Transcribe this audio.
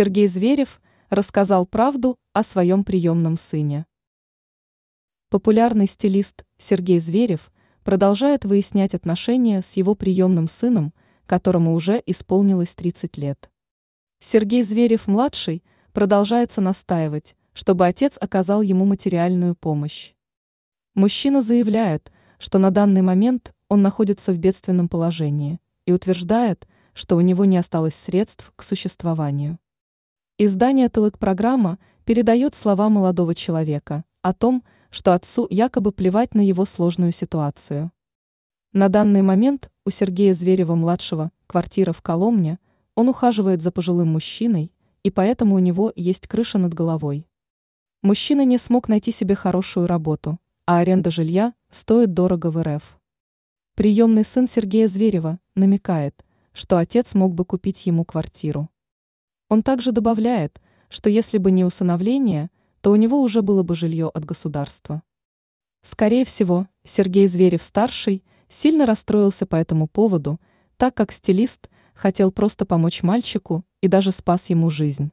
Сергей Зверев рассказал правду о своем приемном сыне. Популярный стилист Сергей Зверев продолжает выяснять отношения с его приемным сыном, которому уже исполнилось 30 лет. Сергей Зверев-младший продолжается настаивать, чтобы отец оказал ему материальную помощь. Мужчина заявляет, что на данный момент он находится в бедственном положении и утверждает, что у него не осталось средств к существованию. Издание «Телепрограмма» передает слова молодого человека о том, что отцу якобы плевать на его сложную ситуацию. На данный момент у Сергея Зверева-младшего квартира в Коломне, он ухаживает за пожилым мужчиной, и поэтому у него есть крыша над головой. Мужчина не смог найти себе хорошую работу, а аренда жилья стоит дорого в РФ. Приемный сын Сергея Зверева намекает, что отец мог бы купить ему квартиру. Он также добавляет, что если бы не усыновление, то у него уже было бы жилье от государства. Скорее всего, Сергей Зверев-старший сильно расстроился по этому поводу, так как стилист хотел просто помочь мальчику и даже спас ему жизнь.